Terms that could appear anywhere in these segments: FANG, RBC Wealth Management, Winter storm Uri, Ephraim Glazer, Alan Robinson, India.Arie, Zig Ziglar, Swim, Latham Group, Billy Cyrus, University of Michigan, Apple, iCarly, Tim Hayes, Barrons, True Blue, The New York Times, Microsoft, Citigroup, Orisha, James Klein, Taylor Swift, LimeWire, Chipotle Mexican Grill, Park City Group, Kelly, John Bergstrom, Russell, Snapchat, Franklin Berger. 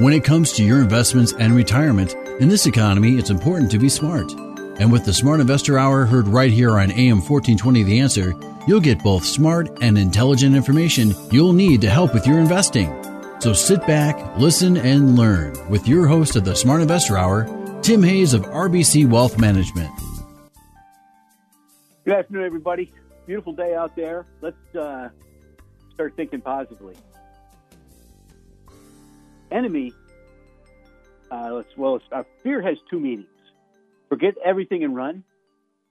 When it comes to your investments and retirement, in this economy, it's important to be smart. And with the Smart Investor Hour heard right here on AM 1420 The Answer, you'll get both smart and intelligent information you'll need to help with your investing. So sit back, listen, and learn with your host of the Smart Investor Hour, Tim Hayes of RBC Wealth Management. Good afternoon, everybody. Beautiful day out there. Let's start thinking positively. Fear has two meanings. Forget everything and run,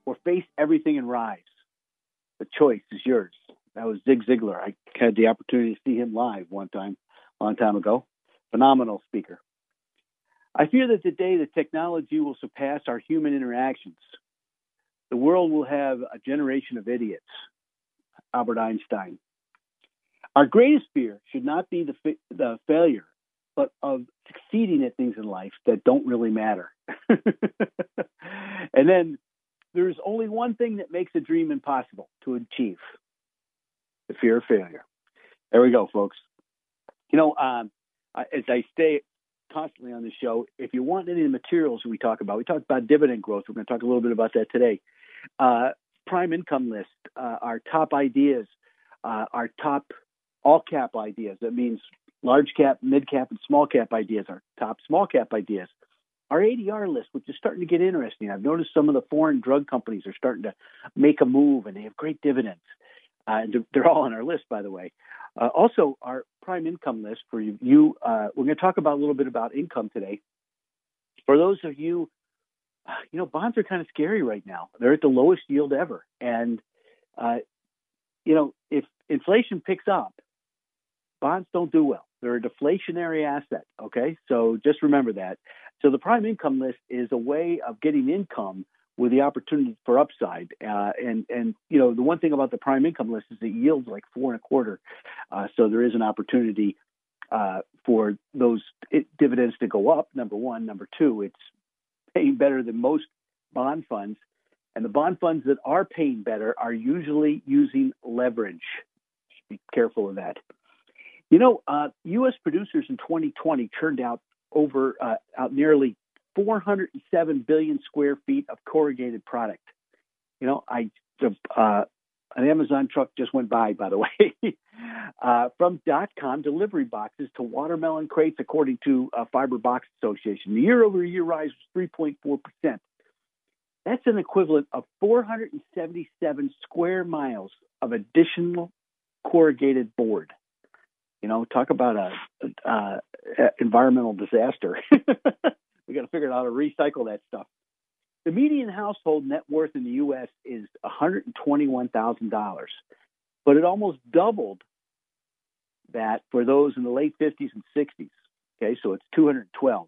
or face everything and rise. The choice is yours. That was Zig Ziglar. I had the opportunity to see him live one time, a long time ago. Phenomenal speaker. I fear that the day that technology will surpass our human interactions, the world will have a generation of idiots. Albert Einstein. Our greatest fear should not be the failure, but of succeeding at things in life that don't really matter. And then there's only one thing that makes a dream impossible to achieve: the fear of failure. There we go, folks. You know, as I stay constantly on the show, if you want any of the materials we talk about dividend growth. We're going to talk a little bit about that today. Prime income list, our top ideas, our top all-cap ideas. That means large cap, mid cap, and small cap ideas, our top small cap ideas. Our ADR list, which is starting to get interesting. I've noticed some of the foreign drug companies are starting to make a move, and they have great dividends. They're all on our list, by the way. Also, our prime income list for you. We're going to talk about a little bit about income today. For those of you, you know, bonds are kind of scary right now. They're at the lowest yield ever. And, you know, if inflation picks up, bonds don't do well. They're a deflationary asset, okay? So just remember that. So the prime income list is a way of getting income with the opportunity for upside. And you know, the one thing about the prime income list is it yields like 4.25%. So there is an opportunity for those dividends to go up, number one. Number two, it's paying better than most bond funds. And the bond funds that are paying better are usually using leverage. Be careful of that. You know, U.S. producers in 2020 churned out nearly 407 billion square feet of corrugated product. You know, an Amazon truck just went by the way, from dot-com delivery boxes to watermelon crates, according to Fiber Box Association. The year-over-year rise was 3.4%. That's an equivalent of 477 square miles of additional corrugated board. You know, talk about an environmental disaster. We got to figure out how to recycle that stuff. The median household net worth in the U.S. is $121,000, but it almost doubled that for those in the late 50s and 60s. Okay, so it's 212.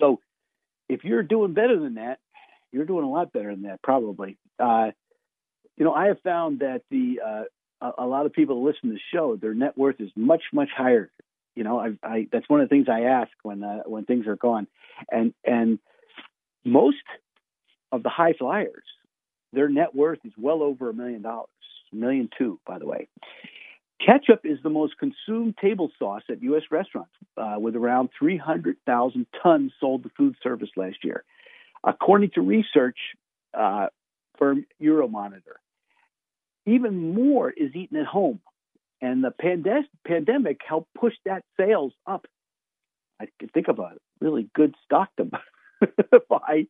So if you're doing better than that, you're doing a lot better than that, probably. You know, I have found that a lot of people who listen to the show, their net worth is much, much higher. You know, I that's one of the things I ask when things are gone. And most of the high flyers, their net worth is well over $1 million, $1.2 million, by the way. Ketchup is the most consumed table sauce at U.S. restaurants, with around 300,000 tons sold to food service last year, according to research firm Euromonitor. Even more is eaten at home, and the pandemic helped push that sales up. I could think of a really good stock to buy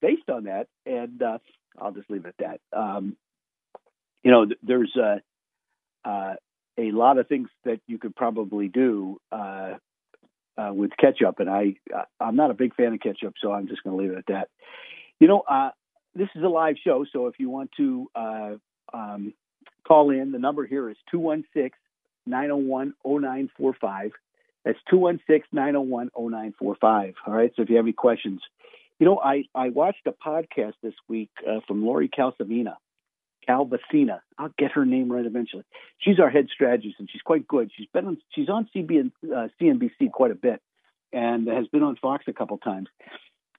based on that, and I'll just leave it at that. You know, there's a lot of things that you could probably do with ketchup, and I'm not a big fan of ketchup, so I'm just going to leave it at that. You know, this is a live show, so if you want to call in, the number here is 216-901-0945. That's 216-901-0945. All right. So if you have any questions, you know, I watched a podcast this week from Lori Calvasina. I'll get her name right eventually. She's our head strategist, and she's quite good. She's on CNBC quite a bit, and has been on Fox a couple times.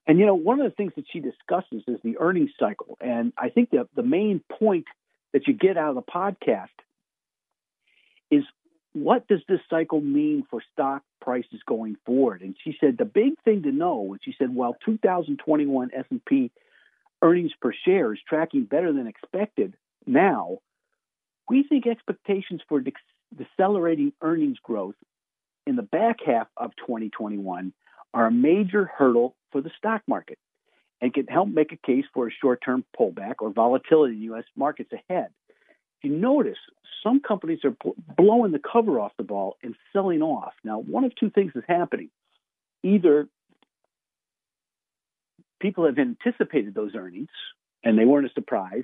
And, you know, one of the things that she discusses is the earnings cycle. And I think that the main point that you get out of the podcast is, what does this cycle mean for stock prices going forward? And she said the big thing to know, and she said, while 2021 S&P earnings per share is tracking better than expected now, we think expectations for decelerating earnings growth in the back half of 2021 are a major hurdle for the stock market and can help make a case for a short-term pullback or volatility in U.S. markets ahead. If you notice, some companies are blowing the cover off the ball and selling off. Now, one of two things is happening. Either people have anticipated those earnings and they weren't a surprise,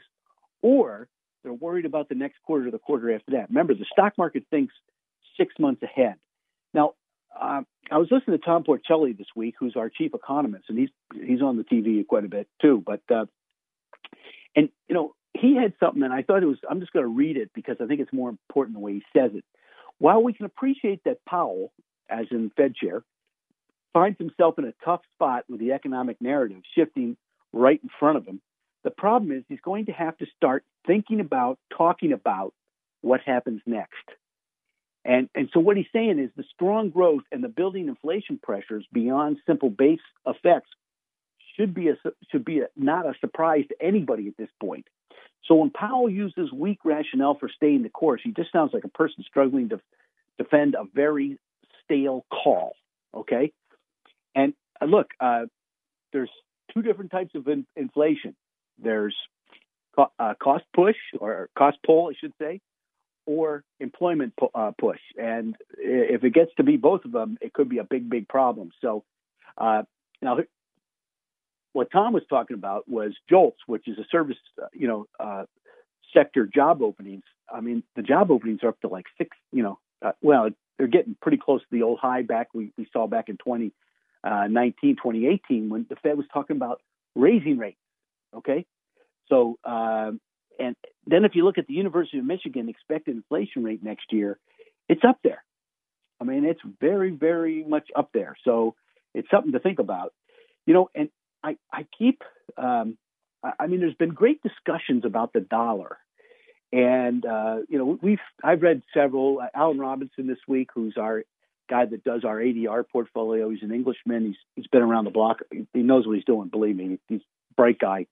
or they're worried about the next quarter or the quarter after that. Remember, the stock market thinks 6 months ahead. Now, I was listening to Tom Porcelli this week, who's our chief economist, and he's on the TV quite a bit too. But and you know, he had something, and I thought it was. I'm just going to read it because I think it's more important the way he says it. While we can appreciate that Powell, as in Fed chair, finds himself in a tough spot with the economic narrative shifting right in front of him, the problem is he's going to have to start thinking about, talking about what happens next. And so what he's saying is the strong growth and the building inflation pressures beyond simple base effects should be not a surprise to anybody at this point. So when Powell uses weak rationale for staying the course, he just sounds like a person struggling to defend a very stale call. Okay, and look, there's two different types of inflation. There's cost push or cost pull, I should say, or employment push. And if it gets to be both of them, it could be a big, big problem. So now what Tom was talking about was JOLTS, which is a service, sector job openings. I mean, the job openings are up to like six, they're getting pretty close to the old high back we saw back in 2018 when the Fed was talking about raising rates. Okay. So, and then if you look at the University of Michigan expected inflation rate next year, it's up there. I mean, it's very, very much up there. So it's something to think about, you know, and I keep there's been great discussions about the dollar. And, I've read several, Alan Robinson this week, who's our guy that does our ADR portfolio. He's an Englishman. He's been around the block. He knows what he's doing. Believe me, he's a bright guy.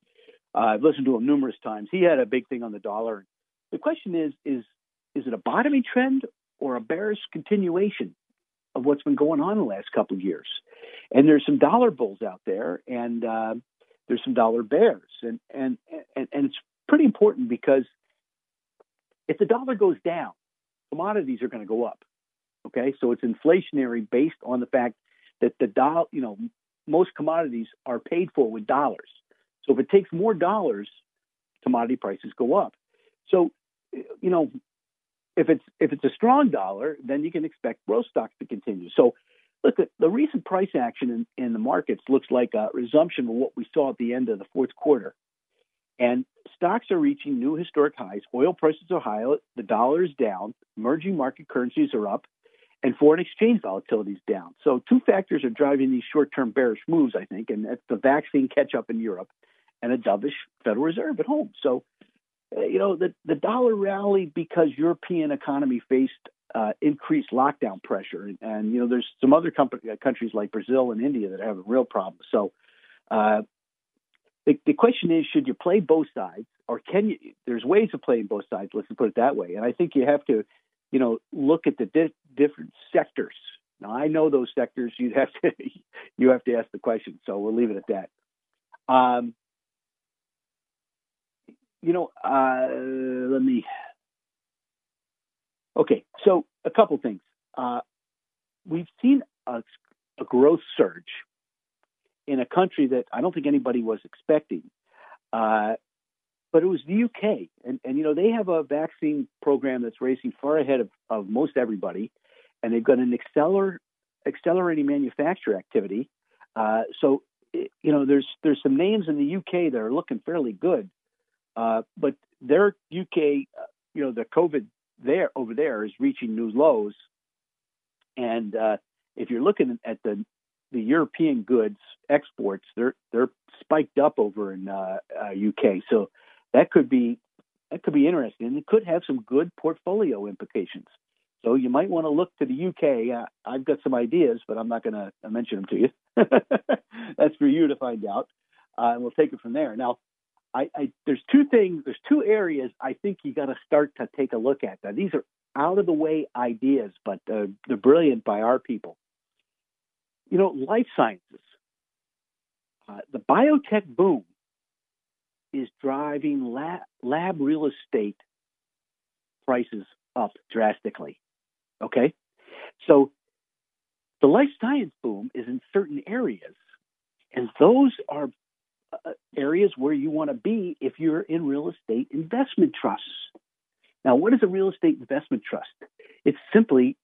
I've listened to him numerous times. He had a big thing on the dollar. The question is it a bottoming trend or a bearish continuation of what's been going on the last couple of years? And there's some dollar bulls out there, and there's some dollar bears. And it's pretty important because if the dollar goes down, commodities are going to go up. Okay, so it's inflationary based on the fact that the dollar, you know, most commodities are paid for with dollars. So if it takes more dollars, commodity prices go up. So, you know, if it's a strong dollar, then you can expect growth stocks to continue. So look, the recent price action in the markets looks like a resumption of what we saw at the end of the fourth quarter. And stocks are reaching new historic highs. Oil prices are high. The dollar is down. Emerging market currencies are up. And foreign exchange volatility is down. So two factors are driving these short-term bearish moves, I think, and that's the vaccine catch-up in Europe and a dovish Federal Reserve at home. So, you know, the dollar rallied because European economy faced increased lockdown pressure. And, you know, there's some other countries like Brazil and India that have a real problem. So the question is, should you play both sides, or can you? There's ways of playing both sides, let's put it that way. And I think you have to, you know, look at the different sectors. Now, I know those sectors. You have to ask the question. So we'll leave it at that. Okay, so a couple things. We've seen a growth surge in a country that I don't think anybody was expecting, but it was the UK. And, you know, they have a vaccine program that's racing far ahead of most everybody, and they've got an accelerating manufacturer activity. So, you know, there's some names in the UK that are looking fairly good, but their UK, you know, the COVID over there is reaching new lows. And if you're looking at the European goods exports, they're spiked up over in UK. So that could be interesting, and it could have some good portfolio implications. So you might want to look to the UK. I've got some ideas, but I'm not going to mention them to you. That's for you to find out, and we'll take it from there. Now, there's two areas I think you got to start to take a look at. Now, these are out-of-the-way ideas, but they're brilliant by our people. You know, life sciences. The biotech boom is driving lab real estate prices up drastically, okay? So the life science boom is in certain areas, and those are areas where you want to be if you're in real estate investment trusts. Now, what is a real estate investment trust? It's simply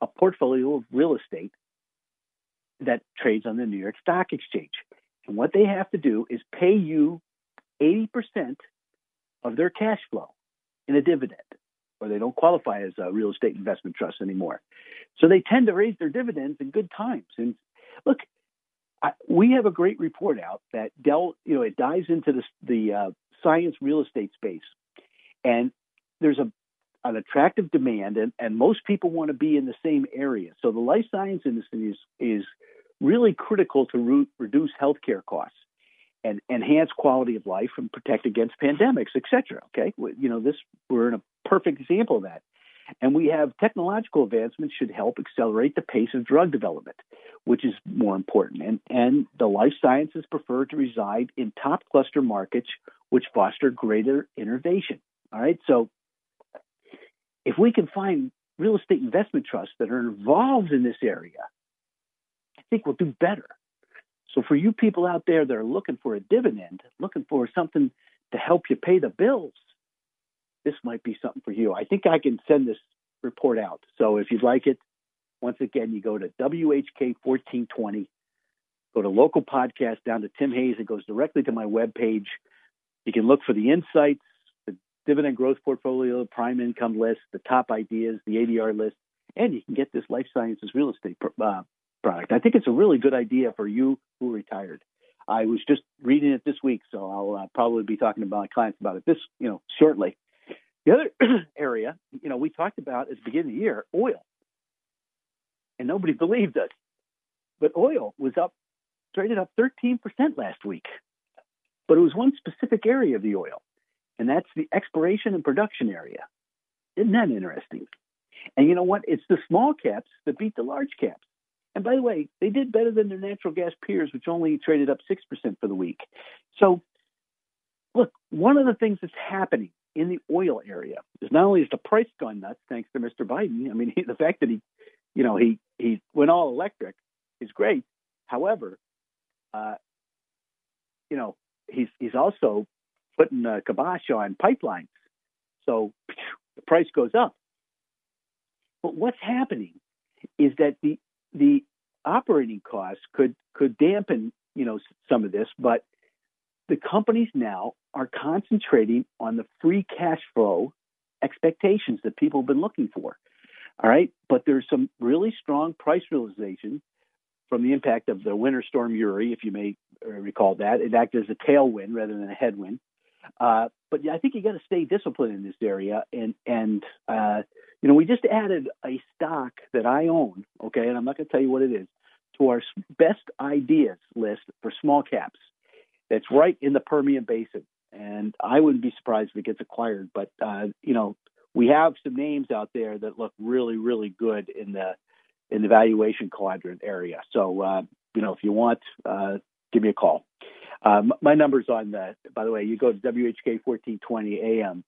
a portfolio of real estate that trades on the New York Stock Exchange. And what they have to do is pay you 80% of their cash flow in a dividend, or they don't qualify as a real estate investment trust anymore. So they tend to raise their dividends in good times. And look, we have a great report out that it dives into the science real estate space. And there's an attractive demand, and most people want to be in the same area. So the life science industry is really critical to reduce healthcare costs and enhance quality of life and protect against pandemics, et cetera. Okay, you know, we're in a perfect example of that. And we have technological advancements should help accelerate the pace of drug development, which is more important. And the life sciences prefer to reside in top cluster markets, which foster greater innovation. All right, so if we can find real estate investment trusts that are involved in this area, I think we'll do better. So for you people out there that are looking for a dividend, looking for something to help you pay the bills, this might be something for you. I think I can send this report out. So if you'd like it, once again, you go to WHK1420, go to local podcast down to Tim Hayes. It goes directly to my webpage. You can look for the insights, the dividend growth portfolio, prime income list, the top ideas, the ADR list, and you can get this life sciences real estate product. I think it's a really good idea for you who are retired. I was just reading it this week, so I'll probably be talking to my clients about it shortly. The other area, you know, we talked about at the beginning of the year, oil. And nobody believed us. But oil was traded up 13% last week. But it was one specific area of the oil, and that's the exploration and production area. Isn't that interesting? And you know what? It's the small caps that beat the large caps. And by the way, they did better than their natural gas peers, which only traded up 6% for the week. So, look, one of the things that's happening in the oil area is not only is the price gone nuts thanks to Mr. Biden. I mean, the fact that he went all electric is great. However, you know, he's also putting a kibosh on pipelines, so the price goes up. But what's happening is that the operating costs could dampen, you know, some of this, but the companies now are concentrating on the free cash flow expectations that people have been looking for. All right. But there's some really strong price realization from the impact of the winter storm Uri, if you may recall that. It acted as a tailwind rather than a headwind. But I think you got to stay disciplined in this area. And you know, we just added a stock that I own. Okay. And I'm not going to tell you what it is, to our best ideas list for small caps. That's right in the Permian Basin, and I wouldn't be surprised if it gets acquired. But you know, we have some names out there that look really, really good in the valuation quadrant area. So you know, if you want, give me a call. My number's on the. By the way, you go to WHK1420 AM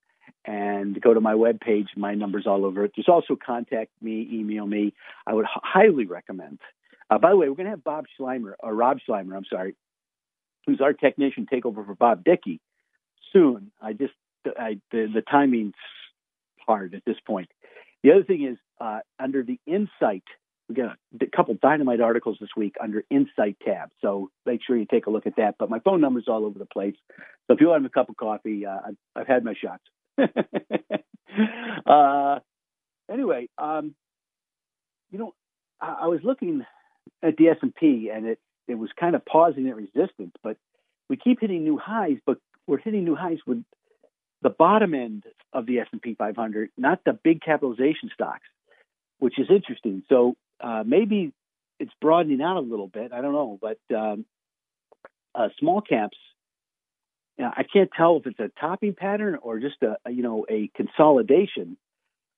and go to my webpage. My number's all over it. There's also contact me, email me. I would highly recommend. By the way, we're going to have Rob Schleimer. I'm sorry. Who's our technician takeover for Bob Dickey soon. The timing's hard at this point. The other thing is under the insight we got a couple dynamite articles this week under Insight tab. So make sure you take a look at that. But my phone number's all over the place. So if you want a cup of coffee, I've had my shots. Anyway, I was looking at the S&P, and it was kind of pausing at resistance, but we keep hitting new highs, but we're hitting new highs with the bottom end of the S&P 500, not the big capitalization stocks, which is interesting. So maybe it's broadening out a little bit. I don't know, but small caps, I can't tell if it's a topping pattern or just a consolidation.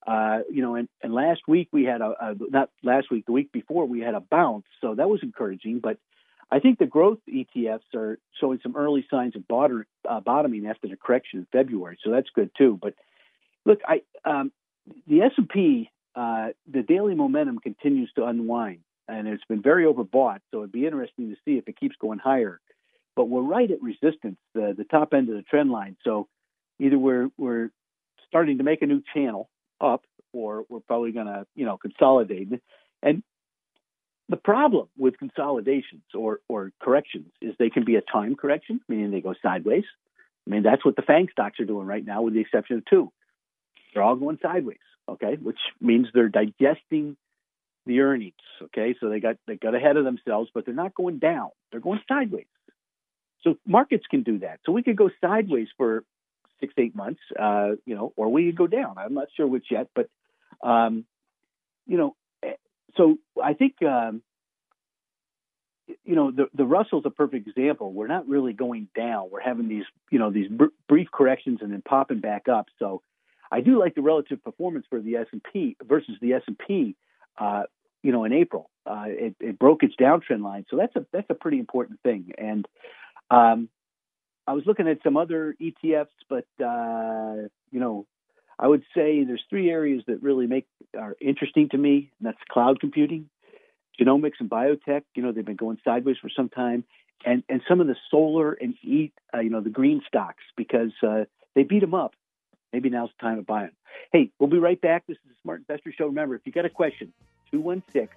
And last week we had the week before we had a bounce. So that was encouraging, but I think the growth ETFs are showing some early signs of bottoming after the correction in February. So that's good too. But look, the S&P, the daily momentum continues to unwind, and it's been very overbought. So it'd be interesting to see if it keeps going higher, but we're right at resistance, the top end of the trend line. So either we're starting to make a new channel up, or we're probably going to, consolidate. And the problem with consolidations or corrections is they can be a time correction, meaning they go sideways. I mean, that's what the FANG stocks are doing right now, with the exception of two. They're all going sideways, okay, which means they're digesting the earnings, okay? So they got ahead of themselves, but they're not going down. They're going sideways. So markets can do that. So we could go sideways for 6 to 8 months, or we could go down. I'm not sure which yet, but, so I think, the Russell's a perfect example. We're not really going down. We're having these, these brief corrections and then popping back up. So I do like the relative performance for the S&P versus the S&P, in April. It broke its downtrend line. So that's a pretty important thing. And, I was looking at some other ETFs, but, I would say there's three areas that really are interesting to me, and that's cloud computing, genomics and biotech. They've been going sideways for some time, and some of the solar and the green stocks, because they beat them up. Maybe now's the time to buy them. Hey, we'll be right back. This is the Smart Investor Show. Remember, if you got a question, 216-901-0945,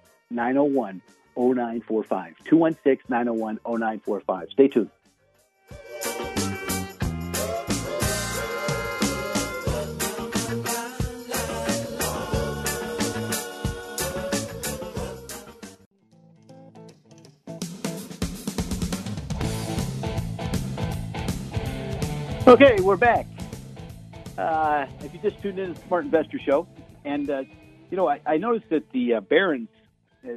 216-901-0945. Stay tuned. Okay, we're back. If you just tuned in to the Smart Investor Show, and I noticed that the Barrons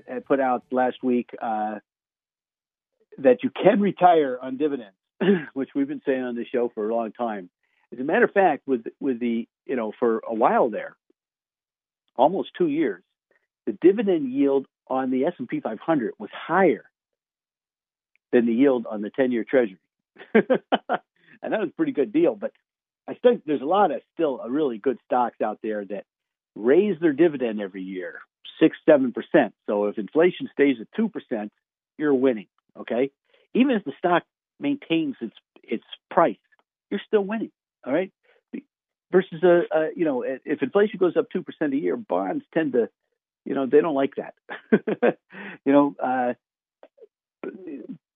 had put out last week that you can retire on dividends, which we've been saying on this show for a long time. As a matter of fact, with the for a while there, almost 2 years, the dividend yield on the S&P 500 was higher than the yield on the 10-year Treasury. And that was a pretty good deal, but I think there's a lot of still really good stocks out there that raise their dividend every year, 6-7%. So if inflation stays at 2%, you're winning. Okay, even if the stock maintains its price, you're still winning. All right, versus if inflation goes up 2% a year, bonds tend to, they don't like that.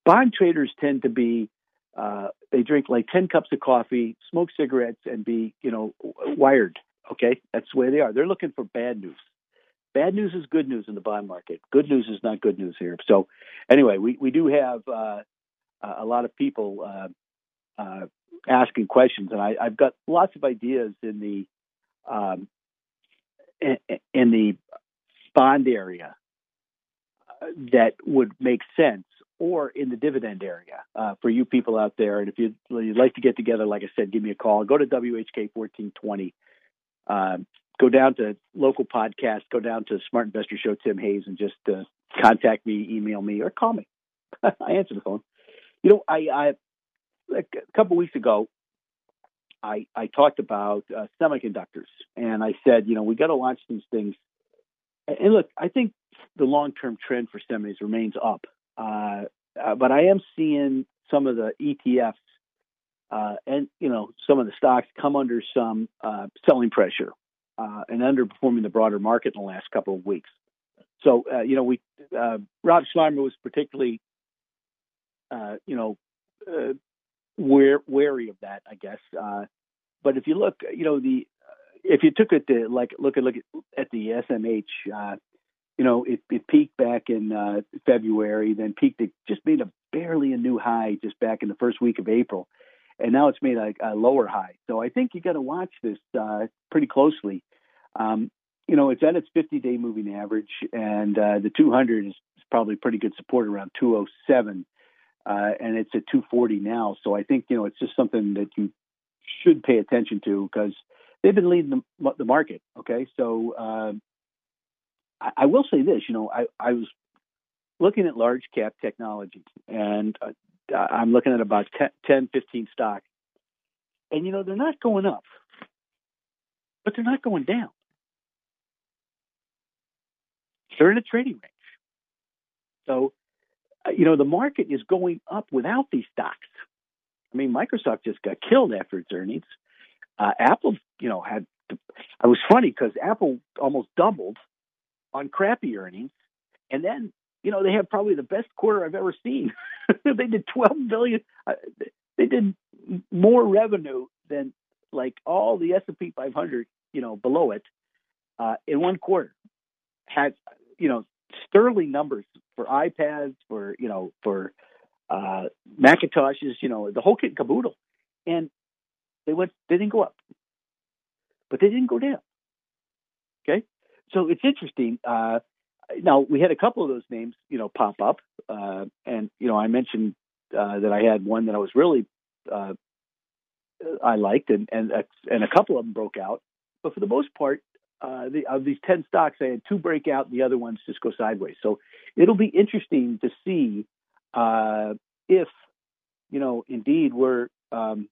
Bond traders tend to be. They drink like 10 cups of coffee, smoke cigarettes, and be, wired. Okay, that's the way they are. They're looking for bad news. Bad news is good news in the bond market. Good news is not good news here. So, anyway, we do have a lot of people asking questions, and I've got lots of ideas in the in the bond area that would make sense, or in the dividend area for you people out there. And if you'd like to get together, like I said, give me a call. Go to WHK 1420. Go down to local podcast. Go down to Smart Investor Show, Tim Hayes, and just contact me, email me, or call me. I answer the phone. A couple weeks ago, I talked about semiconductors. And I said, we got to watch these things. And look, I think the long-term trend for semis remains up. But I am seeing some of the ETFs and, some of the stocks come under some selling pressure and underperforming the broader market in the last couple of weeks. So, Rob Schleimer was particularly, wary of that, I guess. But if you look, if you took it to look at the SMH, it peaked back in February, then peaked at just made barely a new high just back in the first week of April, and now it's made a lower high. So I think you got to watch this pretty closely. It's at its 50-day moving average, and the 200 is probably pretty good support around 207, and it's at 240 now. So I think it's just something that you should pay attention to because they've been leading the market. Okay, so I will say this: I was looking at large cap technology, and I'm looking at about 10, 15 stocks, and they're not going up, but they're not going down. They're in a trading range. So, the market is going up without these stocks. I mean, Microsoft just got killed after its earnings. Apple, it was funny because Apple almost doubled on crappy earnings. And then, they had probably the best quarter I've ever seen. They did $12 billion. They did more revenue than all the S&P 500, below it in one quarter. Had, sterling numbers for iPads, for Macintoshes, the whole kit and caboodle. And they didn't go up, but they didn't go down. Okay. So it's interesting. Now we had a couple of those names, pop up. And I mentioned that I had one that I was really, I liked and a couple of them broke out, but for the most part, of these 10 stocks, I had two break out, and the other ones just go sideways. So it'll be interesting to see if, indeed we're, going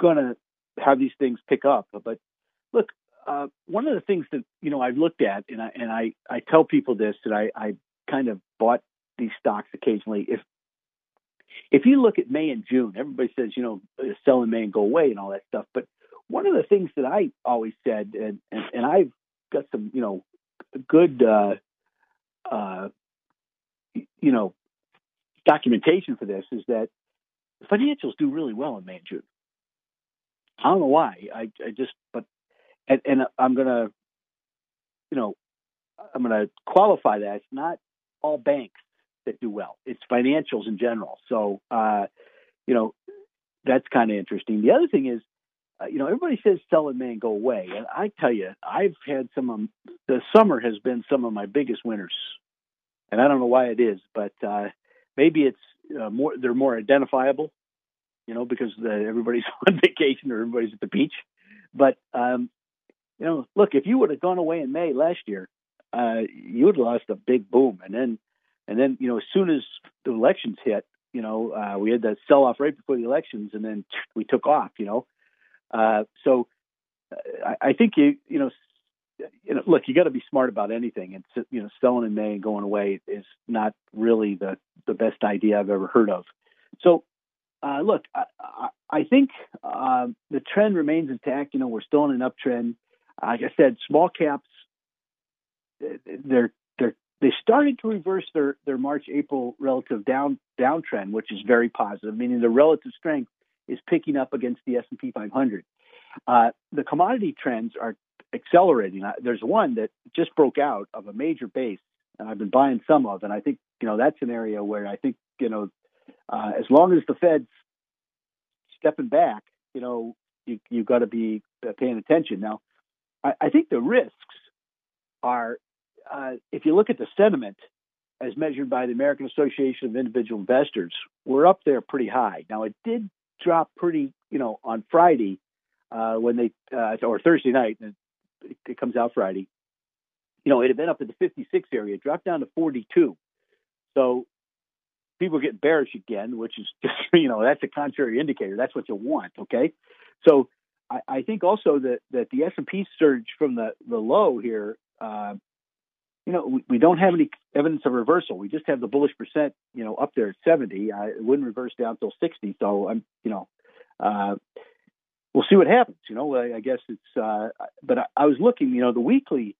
to have these things pick up. But look, one of the things that, I've looked at, and I tell people this, that I kind of bought these stocks occasionally. If you look at May and June, everybody says, sell in May and go away and all that stuff. But one of the things that I always said, and I've got some, good, documentation for this, is that financials do really well in May and June. I don't know why. But I'm going to, qualify that. It's not all banks that do well. It's financials in general. So, that's kind of interesting. The other thing is, everybody says sell in May and go away. And I tell you, I've had the summer has been some of my biggest winners. And I don't know why it is, but maybe it's they're more identifiable, because everybody's on vacation or everybody's at the beach. But, look, if you would have gone away in May last year, you would have lost a big boom. And then, as soon as the elections hit, we had that sell off right before the elections, and then we took off, So I think look, you got to be smart about anything, and selling in May and going away is not really the best idea I've ever heard of. So, look, I think the trend remains intact. We're still in an uptrend. Like I said, small caps, they started to reverse their March, April relative downtrend, which is very positive, meaning the relative strength is picking up against the S&P 500. The commodity trends are accelerating. There's one that just broke out of a major base, and I've been buying some of, and I think, that's an area where I think, as long as the Fed's stepping back, you've got to be paying attention. Now, I think the risks are, if you look at the sentiment, as measured by the American Association of Individual Investors, we're up there pretty high. Now, it did drop pretty, on Friday when they or Thursday night, and it comes out Friday. It had been up at the 56 area, dropped down to 42. So people get bearish again, which is just, that's a contrary indicator. That's what you want, okay? So I think also that the S&P surge from the low here, we don't have any evidence of reversal. We just have the bullish percent, up there at 70. It wouldn't reverse down till 60. So I'm, we'll see what happens. I guess it's. But I was looking, the weekly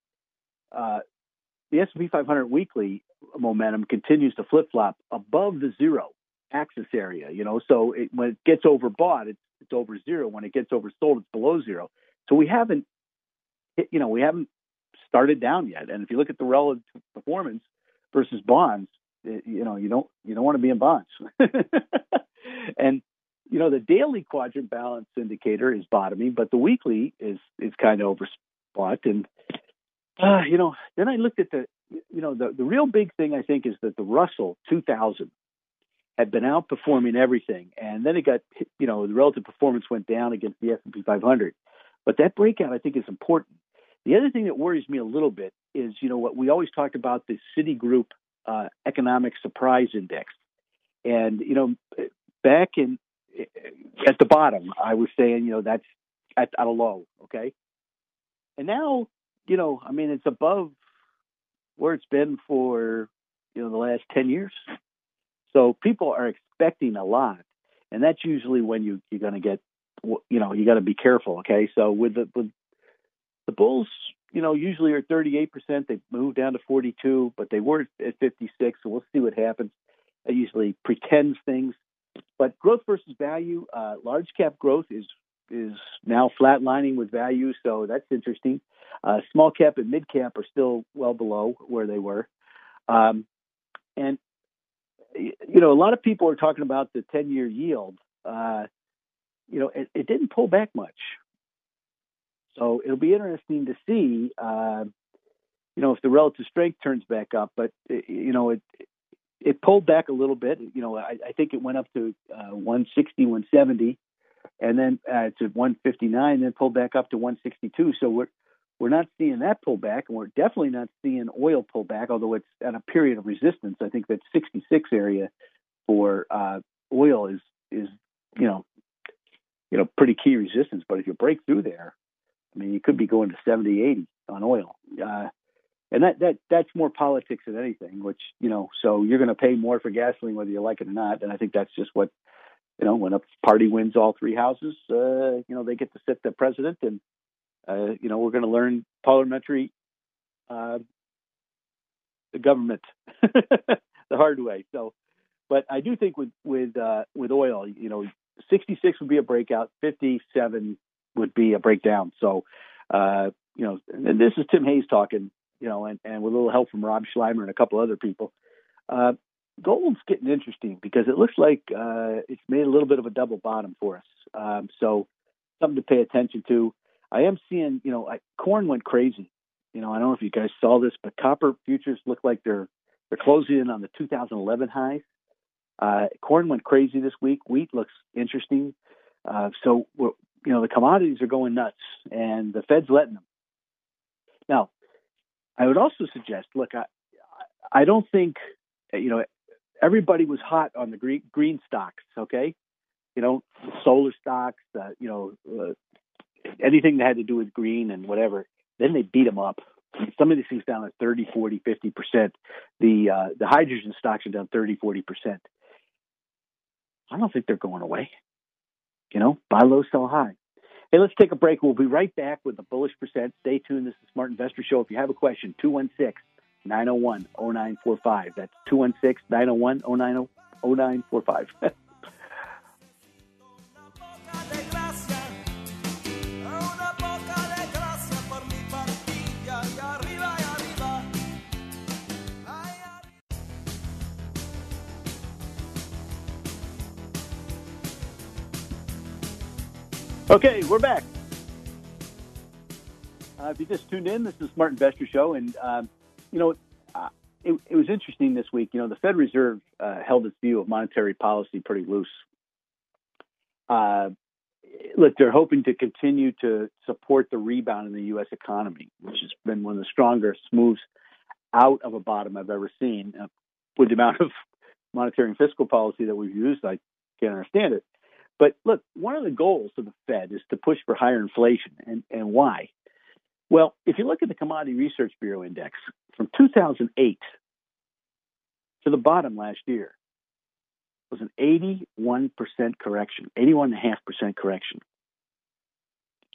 the S&P 500 weekly momentum continues to flip-flop above the zero axis area, you know, so it, when it gets overbought, it's over zero. When it gets oversold, it's below zero. So we haven't, you know, we haven't started down yet. And if you look at the relative performance versus bonds, you know, you don't want to be in bonds. And, you know, the daily quadrant balance indicator is bottoming, but the weekly is kind of overbought. And, you know, then I looked at the real big thing I think is that the Russell 2000 had been outperforming everything. And then it got, you know, the relative performance went down against the S&P 500. But that breakout, I think, is important. The other thing that worries me a little bit is, you know, what we always talk about, the Citigroup Economic Surprise Index. And, you know, back in at the bottom, I was saying, you know, that's at a low, okay? And now, you know, I mean, it's above where it's been for, you know, the last 10 years. So people are expecting a lot, and that's usually when you're going to get, you know, you got to be careful, okay? So with the bulls, you know, usually are 38%. They moved down to 42, but they were at 56, so we'll see what happens. That usually pretends things. But growth versus value, large cap growth is now flatlining with value, so that's interesting. Small cap and mid cap are still well below where they were. And you know, a lot of people are talking about the 10-year yield. You know, it didn't pull back much. So it'll be interesting to see, you know, if the relative strength turns back up. But, you know, it pulled back a little bit. You know, I think it went up to 160, 170, and then to 159, then pulled back up to 162. So we're not seeing that pullback, and we're definitely not seeing oil pullback, although it's at a period of resistance. I think that 66 area for oil is you know pretty key resistance. But if you break through there, I mean, you could be going to 70, 80 on oil, and that's more politics than anything. Which, you know, so you're going to pay more for gasoline whether you like it or not. And I think that's just what, you know, when a party wins all three houses, you know, they get to sit the president and. You know, we're going to learn parliamentary government the hard way. So, but I do think with oil, you know, 66 would be a breakout, 57 would be a breakdown. So, you know, and this is Tim Hayes talking, you know, and with a little help from Rob Schleimer and a couple other people. Gold's getting interesting because it looks like it's made a little bit of a double bottom for us. So, something to pay attention to. I am seeing, you know, corn went crazy. You know, I don't know if you guys saw this, but copper futures look like they're closing in on the 2011 highs. Corn went crazy this week. Wheat looks interesting. So, you know, the commodities are going nuts, and the Fed's letting them. Now, I would also suggest, look, I don't think, you know, everybody was hot on the green stocks, okay? You know, solar stocks, you know, anything that had to do with green and whatever, then they beat them up. Some of these things down at 30, 40, 50%. The hydrogen stocks are down 30, 40%. I don't think they're going away. You know, buy low, sell high. Hey, let's take a break. We'll be right back with the Bullish Percent. Stay tuned. This is the Smart Investor Show. If you have a question, 216-901-0945. That's 216-901-0945. Okay, we're back. If you just tuned in, this is the Smart Investor Show. And, you know, it was interesting this week. You know, the Fed Reserve held its view of monetary policy pretty loose. Look, they're hoping to continue to support the rebound in the U.S. economy, which has been one of the strongest moves out of a bottom I've ever seen. With the amount of monetary and fiscal policy that we've used, I can't understand it. But look, one of the goals of the Fed is to push for higher inflation. And why? Well, if you look at the Commodity Research Bureau Index from 2008 to the bottom last year, it was an 81% correction, 81.5% correction.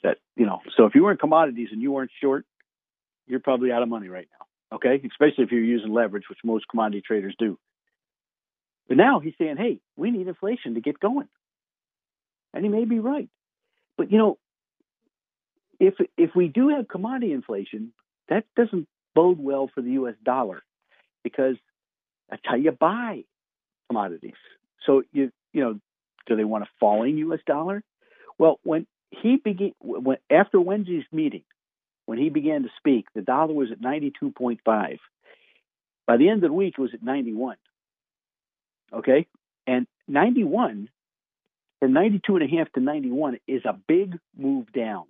That, you know, so if you were in commodities and you weren't short, you're probably out of money right now. okay? Especially if you're using leverage, which most commodity traders do. But now he's saying, hey, we need inflation to get going. And he may be right. But, you know, if we do have commodity inflation, that doesn't bode well for the U.S. dollar because that's how you buy commodities. So, you know, do they want a falling U.S. dollar? Well, after Wednesday's meeting, when he began to speak, the dollar was at 92.5. By the end of the week, it was at 91. Okay? And 91, from 92.5 to 91, is a big move down.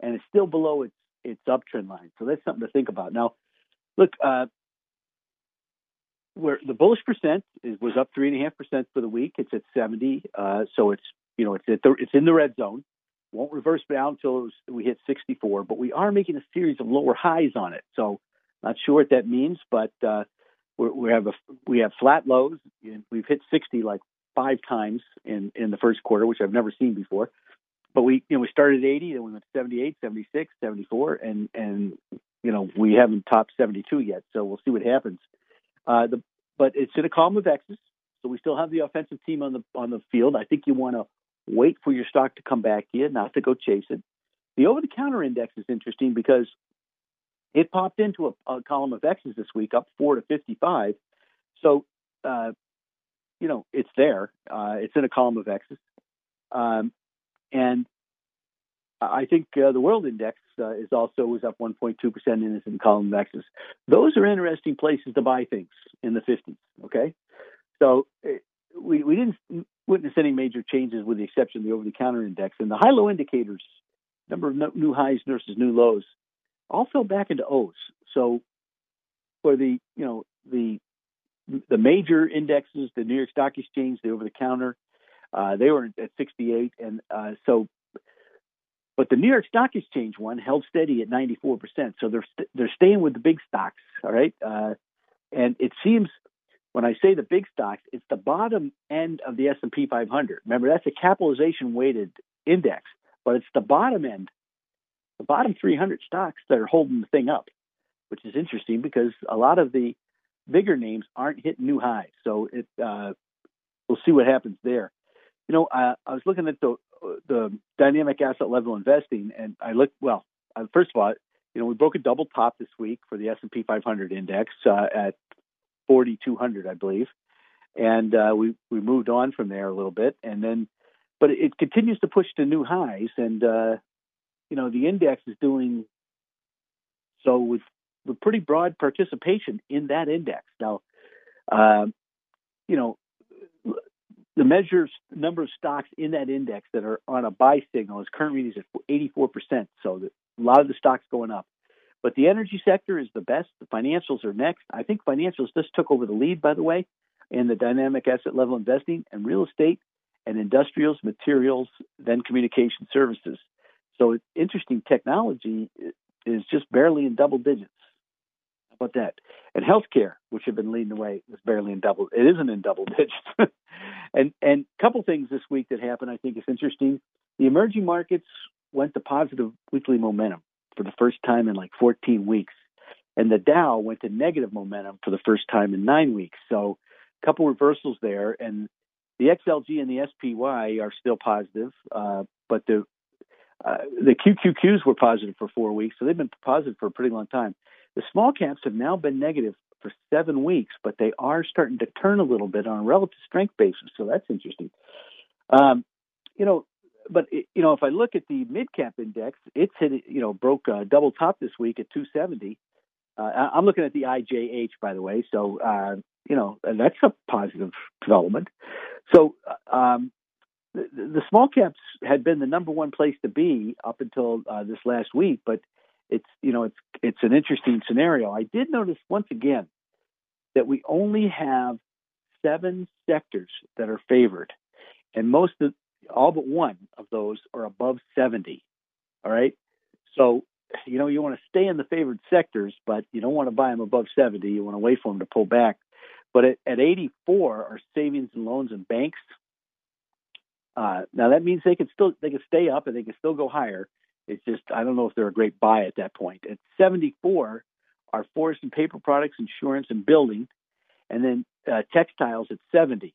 And it's still below its uptrend line. So that's something to think about. Now, look, where the bullish percent was up 3.5% for the week. It's at 70. So it's in the red zone. Won't reverse down until we hit 64, but we are making a series of lower highs on it. So not sure what that means, but we have flat lows. We've hit 60 like 5 times in the first quarter, which I've never seen before. But we started at 80, then we went to 78, 76, 74, and you know we haven't topped 72 yet. So we'll see what happens. But it's in a column of X's, so we still have the offensive team on the field. I think you want to wait for your stock to come back to you, not to go chase it. The over-the-counter index is interesting because it popped into a column of X's this week, up 4 to 55. So, it's there. It's in a column of X's. And I think the world index was up 1.2% and it's in the column of X's. Those are interesting places to buy things in the 50s, okay? So we didn't witness any major changes with the exception of the over-the-counter index. And the high-low indicators, number of new highs versus new lows, all fell back into O's. So for the major indexes, the New York Stock Exchange, the over-the-counter, they were at 68. But the New York Stock Exchange one held steady at 94%. So they're staying with the big stocks, all right? And it seems... When I say the big stocks, it's the bottom end of the S&P 500. Remember, that's a capitalization-weighted index, but it's the bottom end, the bottom 300 stocks that are holding the thing up, which is interesting because a lot of the bigger names aren't hitting new highs. So we'll see what happens there. You know, I was looking at the dynamic asset level investing, and I looked. Well, first of all, you know, we broke a double top this week for the S&P 500 index at 4,200, I believe, and we moved on from there a little bit, and then, but it continues to push to new highs, and the index is doing so with pretty broad participation in that index. Now, the number of stocks in that index that are on a buy signal is currently at 84%, so a lot of the stocks going up. But the energy sector is the best. The financials are next. I think financials just took over the lead, by the way, in the dynamic asset level investing and real estate and industrials, materials, then communication services. So it's interesting. Technology is just barely in double digits. How about that? And healthcare, which have been leading the way, is barely in double. It isn't in double digits. And a couple things this week that happened I think is interesting. The emerging markets went to positive weekly momentum for the first time in like 14 weeks. And the Dow went to negative momentum for the first time in 9 weeks. So a couple reversals there. And the XLG and the SPY are still positive, but the QQQs were positive for 4 weeks. So they've been positive for a pretty long time. The small caps have now been negative for 7 weeks, but they are starting to turn a little bit on a relative strength basis. So that's interesting. But if I look at the mid-cap index, it's hit, broke a double top this week at 270. I'm looking at the IJH, by the way. So, and that's a positive development. So the small caps had been the number one place to be up until this last week, but it's an interesting scenario. I did notice once again that we only have 7 sectors that are favored, and all but one of those are above 70. All right. So, you want to stay in the favored sectors, but you don't want to buy them above 70. You want to wait for them to pull back. But at 84 are savings and loans and banks. Now that means they can stay up and they can still go higher. It's just, I don't know if they're a great buy at that point. At 74 are forest and paper products, insurance, and building, and then textiles at 70.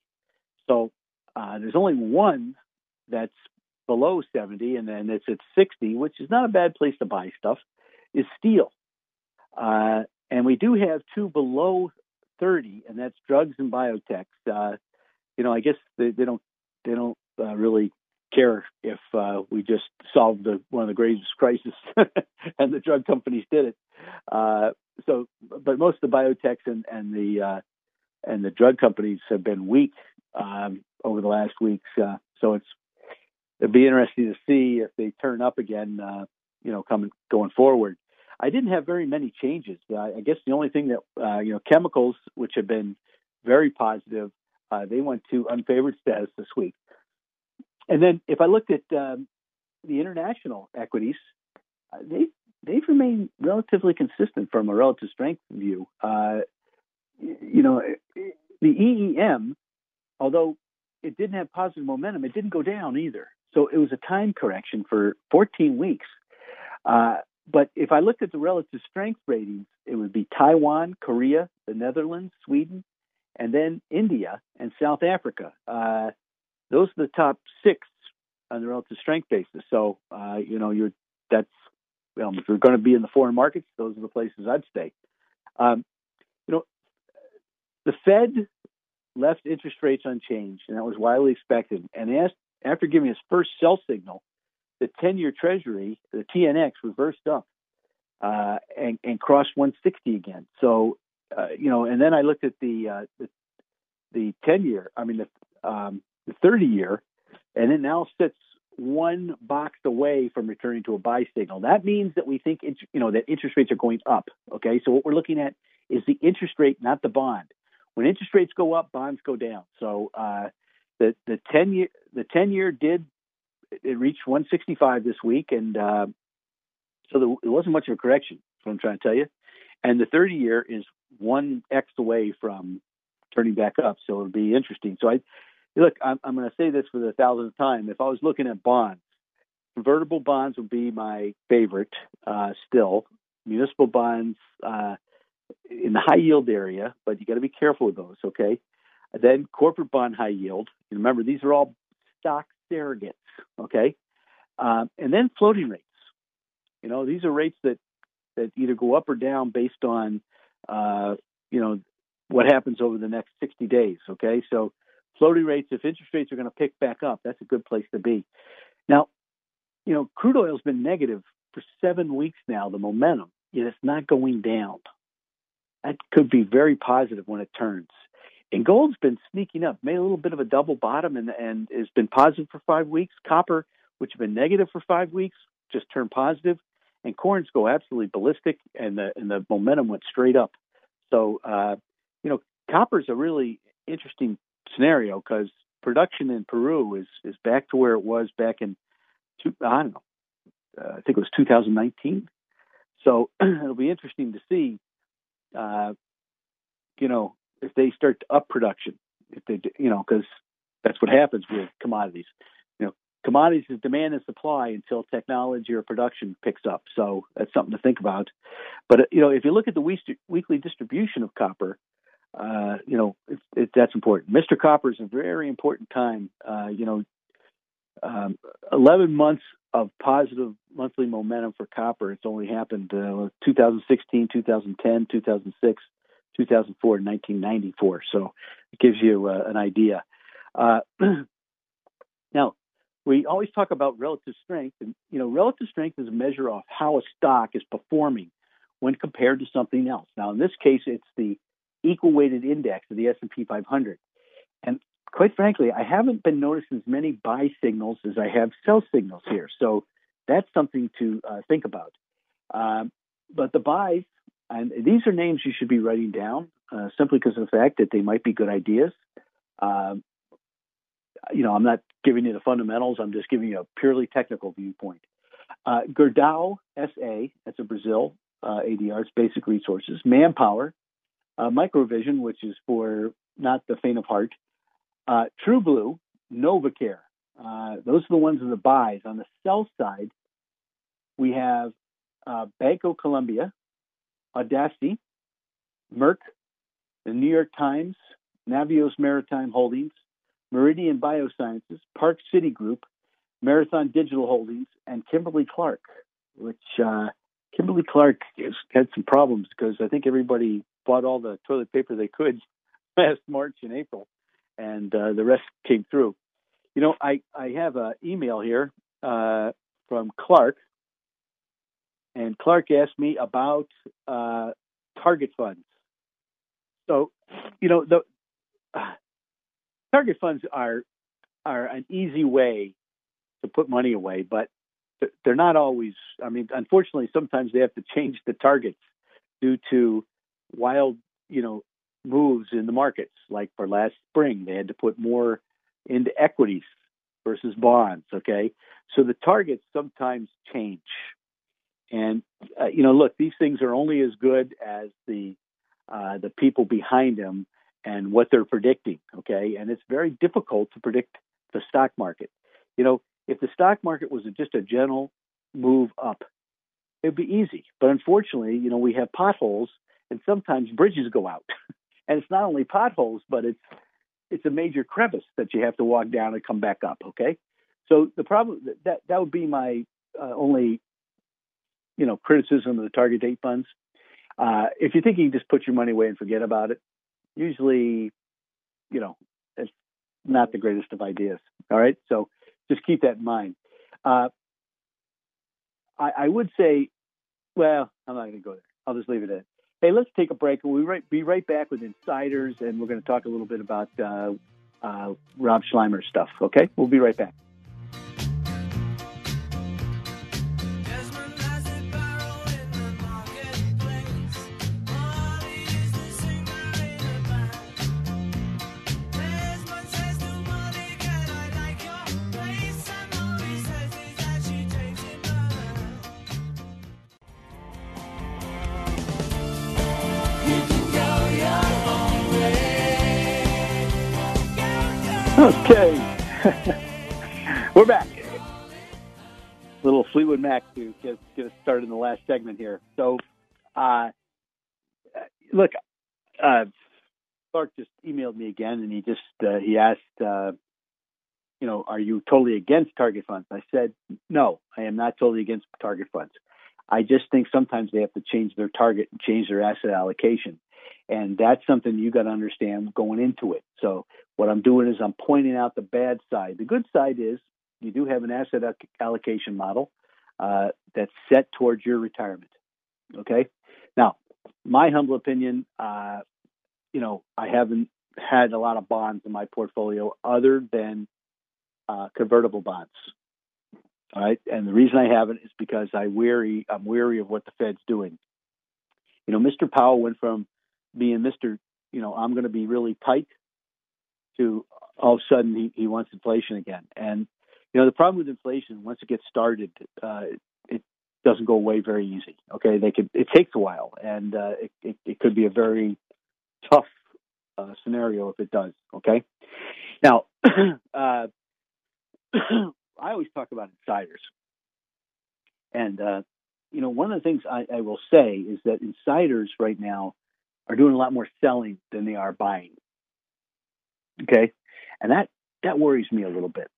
So there's only one that's below 70, and then it's at 60, which is not a bad place to buy stuff, is steel. And we do have two below 30, and that's drugs and biotech. I guess they don't really care if we just solved one of the greatest crises and the drug companies did it. But most of the biotechs and the drug companies have been weak over the last weeks. It'll be interesting to see if they turn up again, going forward. I didn't have very many changes. I guess the only thing that, chemicals, which have been very positive, they went to unfavored status this week. And then if I looked at the international equities, they've remained relatively consistent from a relative strength view. The EEM, although it didn't have positive momentum, it didn't go down either. So it was a time correction for 14 weeks. But if I looked at the relative strength ratings, it would be Taiwan, Korea, the Netherlands, Sweden, and then India and South Africa. Those are the top six on the relative strength basis. So, if you're going to be in the foreign markets, those are the places I'd stay. The Fed left interest rates unchanged, and that was widely expected. And after giving its first sell signal, the 10-year Treasury, the TNX, reversed up and crossed 160 again. So, and then I looked at the 10-year, the 30-year, and it now sits one box away from returning to a buy signal. That means that we think that interest rates are going up. Okay, so what we're looking at is the interest rate, not the bond. When interest rates go up, bonds go down. So the 10-year did. It reached 165 this week, and so there wasn't much of a correction, is what I'm trying to tell you. And the 30-year is 1x away from turning back up, so it'll be interesting. So, I'm going to say this for the 1,000th time. If I was looking at bonds, convertible bonds would be my favorite still. Municipal bonds in the high-yield area, but you got to be careful with those, okay? And then corporate bond high yield. And remember, these are all stock surrogates. Okay. And then floating rates. These are rates that either go up or down based on, what happens over the next 60 days. Okay. So floating rates, if interest rates are going to pick back up, that's a good place to be. Now, crude oil has been negative for 7 weeks now, the momentum, yet it's not going down. That could be very positive when it turns. And gold's been sneaking up, made a little bit of a double bottom and has been positive for 5 weeks. Copper, which has been negative for 5 weeks, just turned positive. And corns go absolutely ballistic, and the momentum went straight up. So, copper's a really interesting scenario because production in Peru is back to where it was back in, I think it was 2019. So it'll be interesting to see, if they start to up production, if they, because that's what happens with commodities. Commodities is demand and supply until technology or production picks up. So that's something to think about. But if you look at the weekly distribution of copper, that's important. Mr. Copper is a very important time. 11 months of positive monthly momentum for copper. It's only happened 2016, 2010, 2006. 2004 and 1994. So it gives you an idea. Now, we always talk about relative strength. And, relative strength is a measure of how a stock is performing when compared to something else. Now, in this case, it's the equal weighted index of the S&P 500. And quite frankly, I haven't been noticing as many buy signals as I have sell signals here. So that's something to think about. But the buys, and these are names you should be writing down simply because of the fact that they might be good ideas. I'm not giving you the fundamentals. I'm just giving you a purely technical viewpoint. Gerdau S.A., that's a Brazil ADR. It's basic resources. Manpower, Microvision, which is for not the faint of heart. True Blue, Novacare. Those are the ones in the buys. On the sell side, we have Banco Colombia. Audacity, Merck, the New York Times, Navios Maritime Holdings, Meridian Biosciences, Park City Group, Marathon Digital Holdings, and Kimberly Clark, which Kimberly Clark has had some problems because I think everybody bought all the toilet paper they could last March and April, and the rest came through. You know, I have an email here from Clark, and Clark asked me about target funds. So, you know, the target funds are an easy way to put money away, but they're not always. I mean, unfortunately, sometimes they have to change the targets due to wild, you know, moves in the markets. Like for last spring, they had to put more into equities versus bonds. Okay, so the targets sometimes change, and you know, look, these things are only as good as the people behind them and what they're predicting. Okay, and it's very difficult to predict the stock market. You know, if the stock market was just a gentle move up, it'd be easy. But unfortunately, you know, we have potholes, and sometimes bridges go out. And it's not only potholes, but it's a major crevice that you have to walk down and come back up. Okay, so the problem that would be my only, you know, criticism of the target date funds. If you think you can just put your money away and forget about it, usually, you know, it's not the greatest of ideas. All right, so just keep that in mind. I would say, well, I'm not going to go there. I'll just leave it at. Hey, let's take a break. We'll be right back with Insiders, and we're going to talk a little bit about Rob Schleimer's stuff, okay? We'll be right back. Okay, we're back. Little Fleetwood Mac to get us started in the last segment here. So, look, Clark just emailed me again, and he just he asked, you know, are you totally against target funds? I said, no, I am not totally against target funds. I just think sometimes they have to change their target and change their asset allocation. And that's something you got to understand going into it. So what I'm doing is I'm pointing out the bad side. The good side is you do have an asset allocation model that's set towards your retirement. Okay. Now, my humble opinion, you know, I haven't had a lot of bonds in my portfolio other than convertible bonds. All right. And the reason I haven't is because I'm weary of what the Fed's doing. You know, Mr. Powell went from being Mr. You know, I'm going to be really tight to all of a sudden he wants inflation again. And, you know, the problem with inflation, once it gets started, it doesn't go away very easy. Okay. It takes a while, and it could be a very tough scenario if it does. Okay. Now, I always talk about insiders, and, you know, one of the things I will say is that insiders right now are doing a lot more selling than they are buying. Okay. And that worries me a little bit,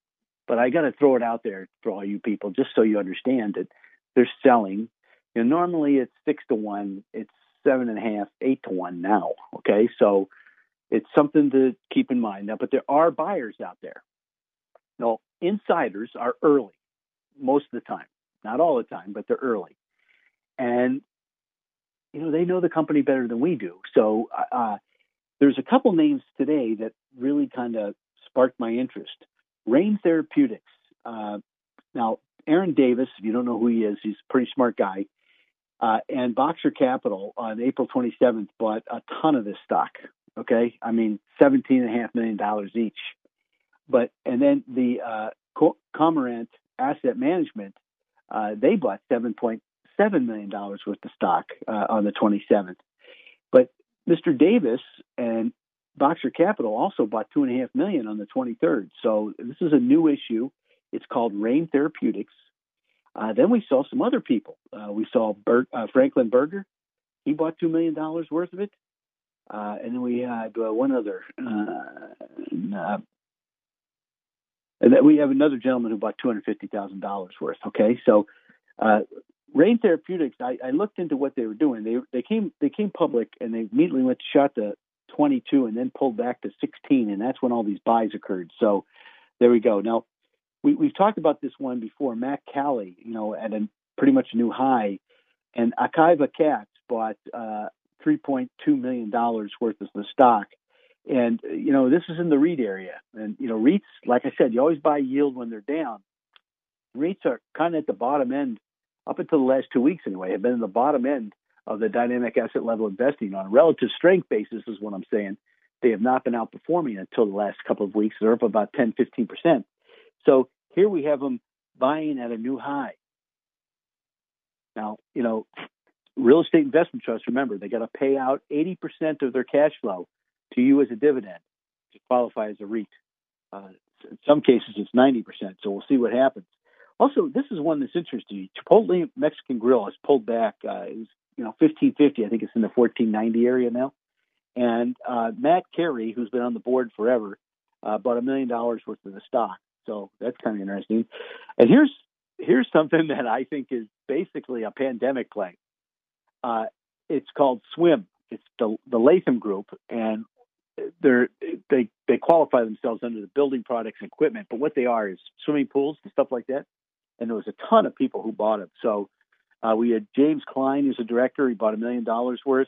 but I got to throw it out there for all you people, just so you understand that they're selling. You know, normally it's 6 to 1, it's 7.5, 8 to 1 now. Okay. So it's something to keep in mind now, but there are buyers out there. No, insiders are early most of the time, not all the time, but they're early. And, you know, they know the company better than we do. So there's a couple names today that really kind of sparked my interest. Rain Therapeutics. Now, Aaron Davis, if you don't know who he is, he's a pretty smart guy. And Boxer Capital on April 27th bought a ton of this stock. Okay. I mean, $17.5 million each. But, and then the Cormorant Asset Management, they bought $7 million worth of stock on the 27th. But Mr. Davis and Boxer Capital also bought $2.5 million on the 23rd. So this is a new issue. It's called Rain Therapeutics. Then we saw some other people. We saw Franklin Berger, He bought $2 million worth of it. And then we had one other. And then we have another gentleman who bought $250,000 worth. Okay, so Rain Therapeutics, I looked into what they were doing. They came public, and they immediately went to shot to 22 and then pulled back to 16, and that's when all these buys occurred. So there we go. Now, we've talked about this one before. Mac Calley, at a pretty much new high, and Akiva Katz bought $3.2 million worth of the stock. And, this is in the REIT area. And, REITs, like I said, you always buy yield when they're down. REITs are kind of at the bottom end, up until the last 2 weeks anyway, have been in the bottom end of the dynamic asset level investing on a relative strength basis is what I'm saying. They have not been outperforming until the last couple of weeks. They're up about 10, 15%. So here we have them buying at a new high. Now, real estate investment trusts, remember, they got to pay out 80% of their cash flow to you as a dividend to qualify as a REIT. In some cases, it's 90%, so we'll see what happens. Also, this is one that's interesting. Chipotle Mexican Grill has pulled back. It was, $15.50. I think it's in the $14.90 area now. And Matt Carey, who's been on the board forever, bought $1 million worth of the stock. So that's kind of interesting. And here's something that I think is basically a pandemic play. It's called SWIM. It's the Latham Group, and they qualify themselves under the building products and equipment. But what they are is swimming pools and stuff like that. And there was a ton of people who bought it. So we had James Klein, who's a director. He bought $1 million worth.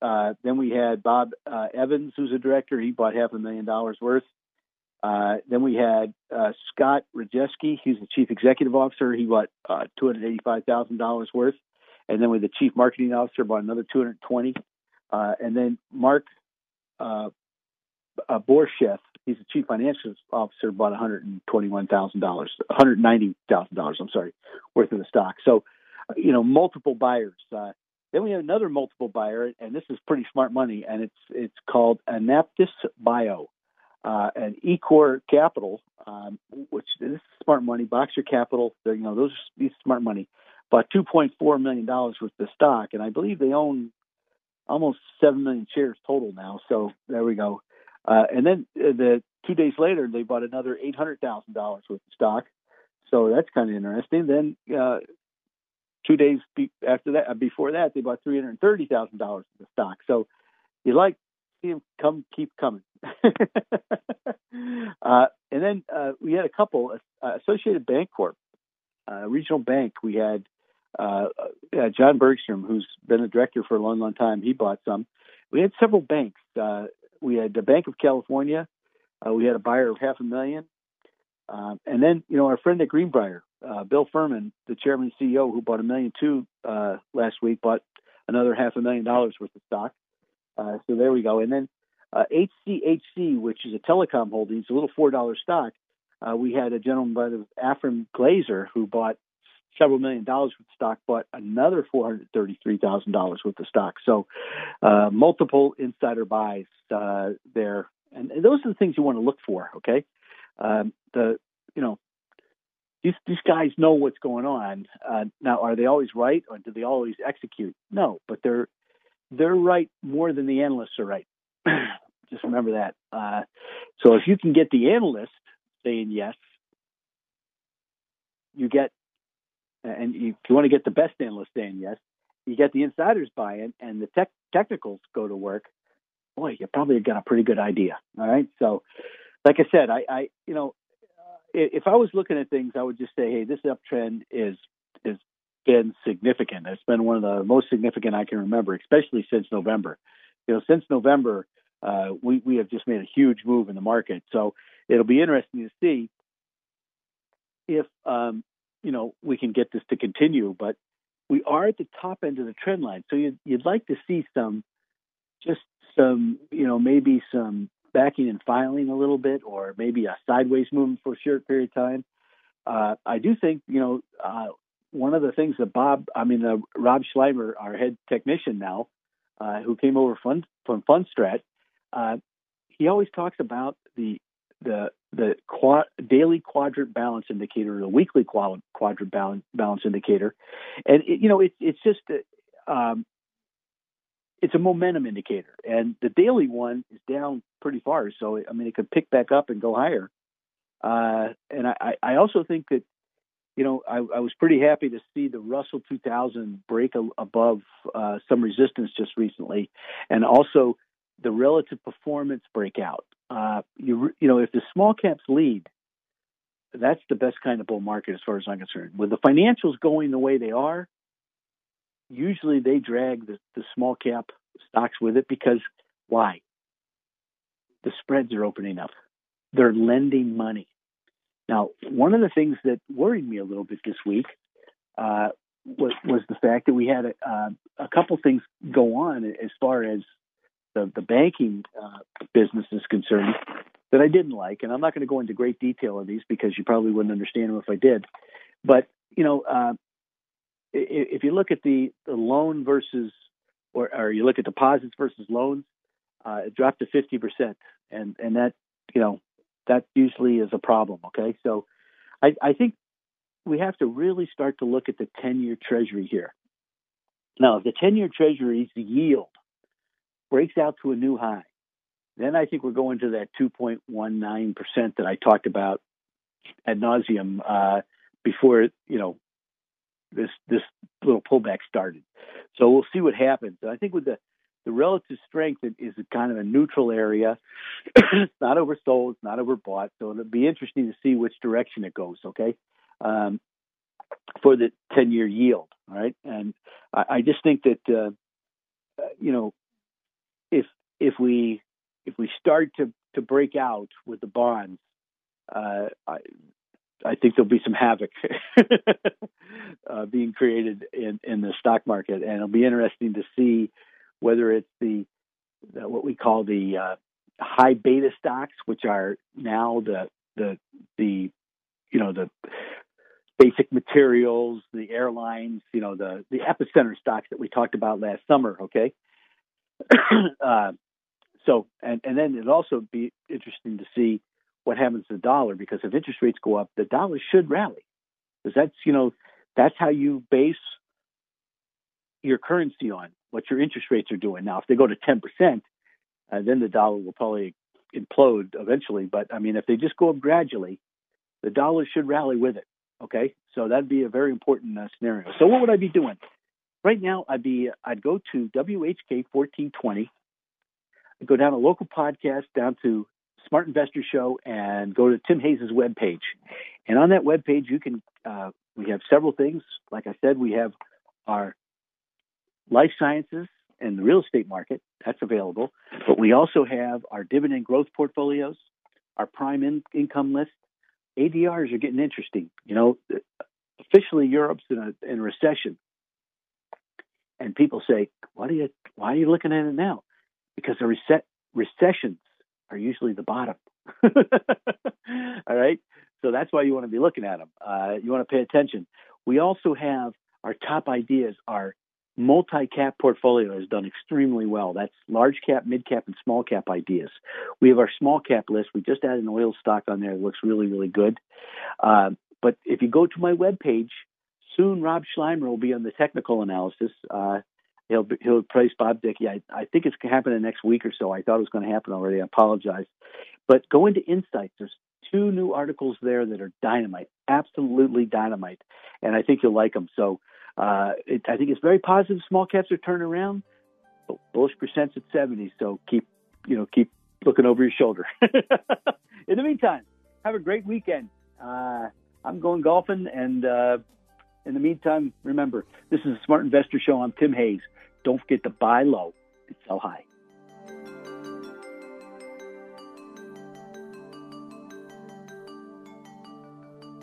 Then we had Bob Evans, who's a director. He bought $500,000 worth. Then we had Scott Rajeski. He's the chief executive officer. He bought $285,000 worth. And then with the chief marketing officer, bought another 220. And then Mark Borsheth, he's the chief financial officer, bought $190,000, worth of the stock. So, multiple buyers. Then we have another multiple buyer, and this is pretty smart money, and it's called Anaptis Bio and Ecor Capital, which this is smart money. Boxer Capital, these smart money. About $2.4 million worth of stock, and I believe they own almost 7 million shares total now. So there we go. And then 2 days later, they bought another $800,000 worth of stock. So that's kind of interesting. Then 2 days before that, they bought $330,000 worth of stock. So you like see them keep coming. And then we had a couple, Associated Bank Corp. Regional Bank, we had John Bergstrom, who's been a director for a long, long time. He bought some. We had several banks. We had the Bank of California. We had a buyer of $500,000. And then, our friend at Greenbrier, Bill Furman, the chairman and CEO, who bought $1.2 million last week, bought another $500,000 worth of stock. So there we go. And then HCHC, which is a telecom holdings, a little $4 stock. We had a gentleman by the name of Ephraim Glazer who bought several $1 million worth of stock, bought another $433,000 worth of stock. So multiple insider buys there. And those are the things you want to look for, okay? These guys know what's going on. Now, are they always right or do they always execute? No, but they're right more than the analysts are right. Just remember that. So if you can get the analysts saying yes, and if you want to get the best analyst saying yes, you get the insiders buy-in and the technicals go to work. Boy, you probably got a pretty good idea. All right. So, like I said, if I was looking at things, I would just say, hey, this uptrend is been significant. It's been one of the most significant I can remember, especially since November. Since November, we have just made a huge move in the market. So. It'll be interesting to see if, we can get this to continue, but we are at the top end of the trend line. So you'd like to see maybe some backing and filing a little bit, or maybe a sideways movement for a short period of time. I do think, one of the things that Rob Schleimer, our head technician now, who came over from Fundstrat, he always talks about the daily quadrant balance indicator, the weekly quadrant balance indicator, and it's just it's a momentum indicator. And the daily one is down pretty far. So, I mean, it could pick back up and go higher. And I also think that, you know, I was pretty happy to see the Russell 2000 break above some resistance just recently, and also the relative performance breakout. You know, if the small caps lead, that's the best kind of bull market as far as I'm concerned. With the financials going the way they are, usually they drag the small cap stocks with it because why? The spreads are opening up. They're lending money. Now, one of the things that worried me a little bit this week was the fact that we had a couple things go on as far as the banking business is concerned that I didn't like. And I'm not going to go into great detail of these because you probably wouldn't understand them if I did. But, you know, if you look at the loan versus or you look at deposits versus loans, it dropped to 50%. And that, you know, that usually is a problem, okay? So I think we have to really start to look at the 10-year Treasury here. Now, if the 10-year Treasury's yield breaks out to a new high, then I think we're going to that 2.19% that I talked about ad nauseum before, you know, this little pullback started. So we'll see what happens. I think with the relative strength is kind of a neutral area. It's not oversold. It's not overbought. So it'll be interesting to see which direction it goes, okay, for the 10-year yield, all right? And I just think that, you know, if we start to break out with the bonds, I think there'll be some havoc being created in the stock market. And it'll be interesting to see whether it's the what we call the high beta stocks, which are now the you know, the basic materials, the airlines, you know, the epicenter stocks that we talked about last summer. Okay, so then it'll also be interesting to see what happens to the dollar, because if interest rates go up, the dollar should rally, because that's, you know, that's how you base your currency on what your interest rates are doing. Now, if they go to 10%, then the dollar will probably implode eventually. But, I mean, if they just go up gradually, the dollar should rally with it, okay? So that'd be a very important scenario. So what would I be doing? Right now, I'd go to WHK 1420. I'd go down to local podcast, down to Smart Investor Show, and go to Tim Hayes' webpage. And on that webpage, you can we have several things. Like I said, we have our life sciences and the real estate market, that's available. But we also have our dividend growth portfolios, our prime income list. ADRs are getting interesting. You know, officially Europe's in a recession. And people say, why are you looking at it now? Because the recessions are usually the bottom. All right? So that's why you want to be looking at them. You want to pay attention. We also have our top ideas, our multi-cap portfolio has done extremely well. That's large cap, mid cap, and small cap ideas. We have our small cap list. We just added an oil stock on there. It looks really, really good. But if you go to my webpage, soon Rob Schleimer will be on the technical analysis. He'll replace Bob Dickey. I think it's going to happen in the next week or so. I thought it was going to happen already. I apologize. But go into Insights. There's two new articles there that are dynamite, absolutely dynamite. And I think you'll like them. So I think it's very positive. Small caps are turning around. Bullish percent's at 70, so keep looking over your shoulder. In the meantime, have a great weekend. I'm going golfing, and in the meantime, remember, this is the Smart Investor Show. I'm Tim Hayes. Don't forget to buy low and sell high.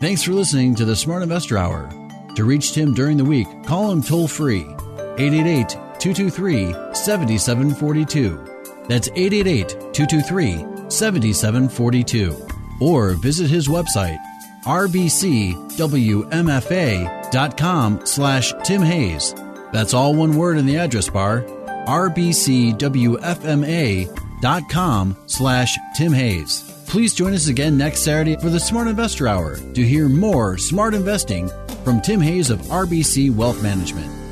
Thanks for listening to the Smart Investor Hour. To reach Tim during the week, call him toll-free, 888-223-7742. That's 888-223-7742. Or visit his website, rbcwmfa.com/Tim Hayes. That's all one word in the address bar, rbcwfma.com/Tim Hayes. Please join us again next Saturday for the Smart Investor Hour to hear more smart investing from Tim Hayes of RBC Wealth Management.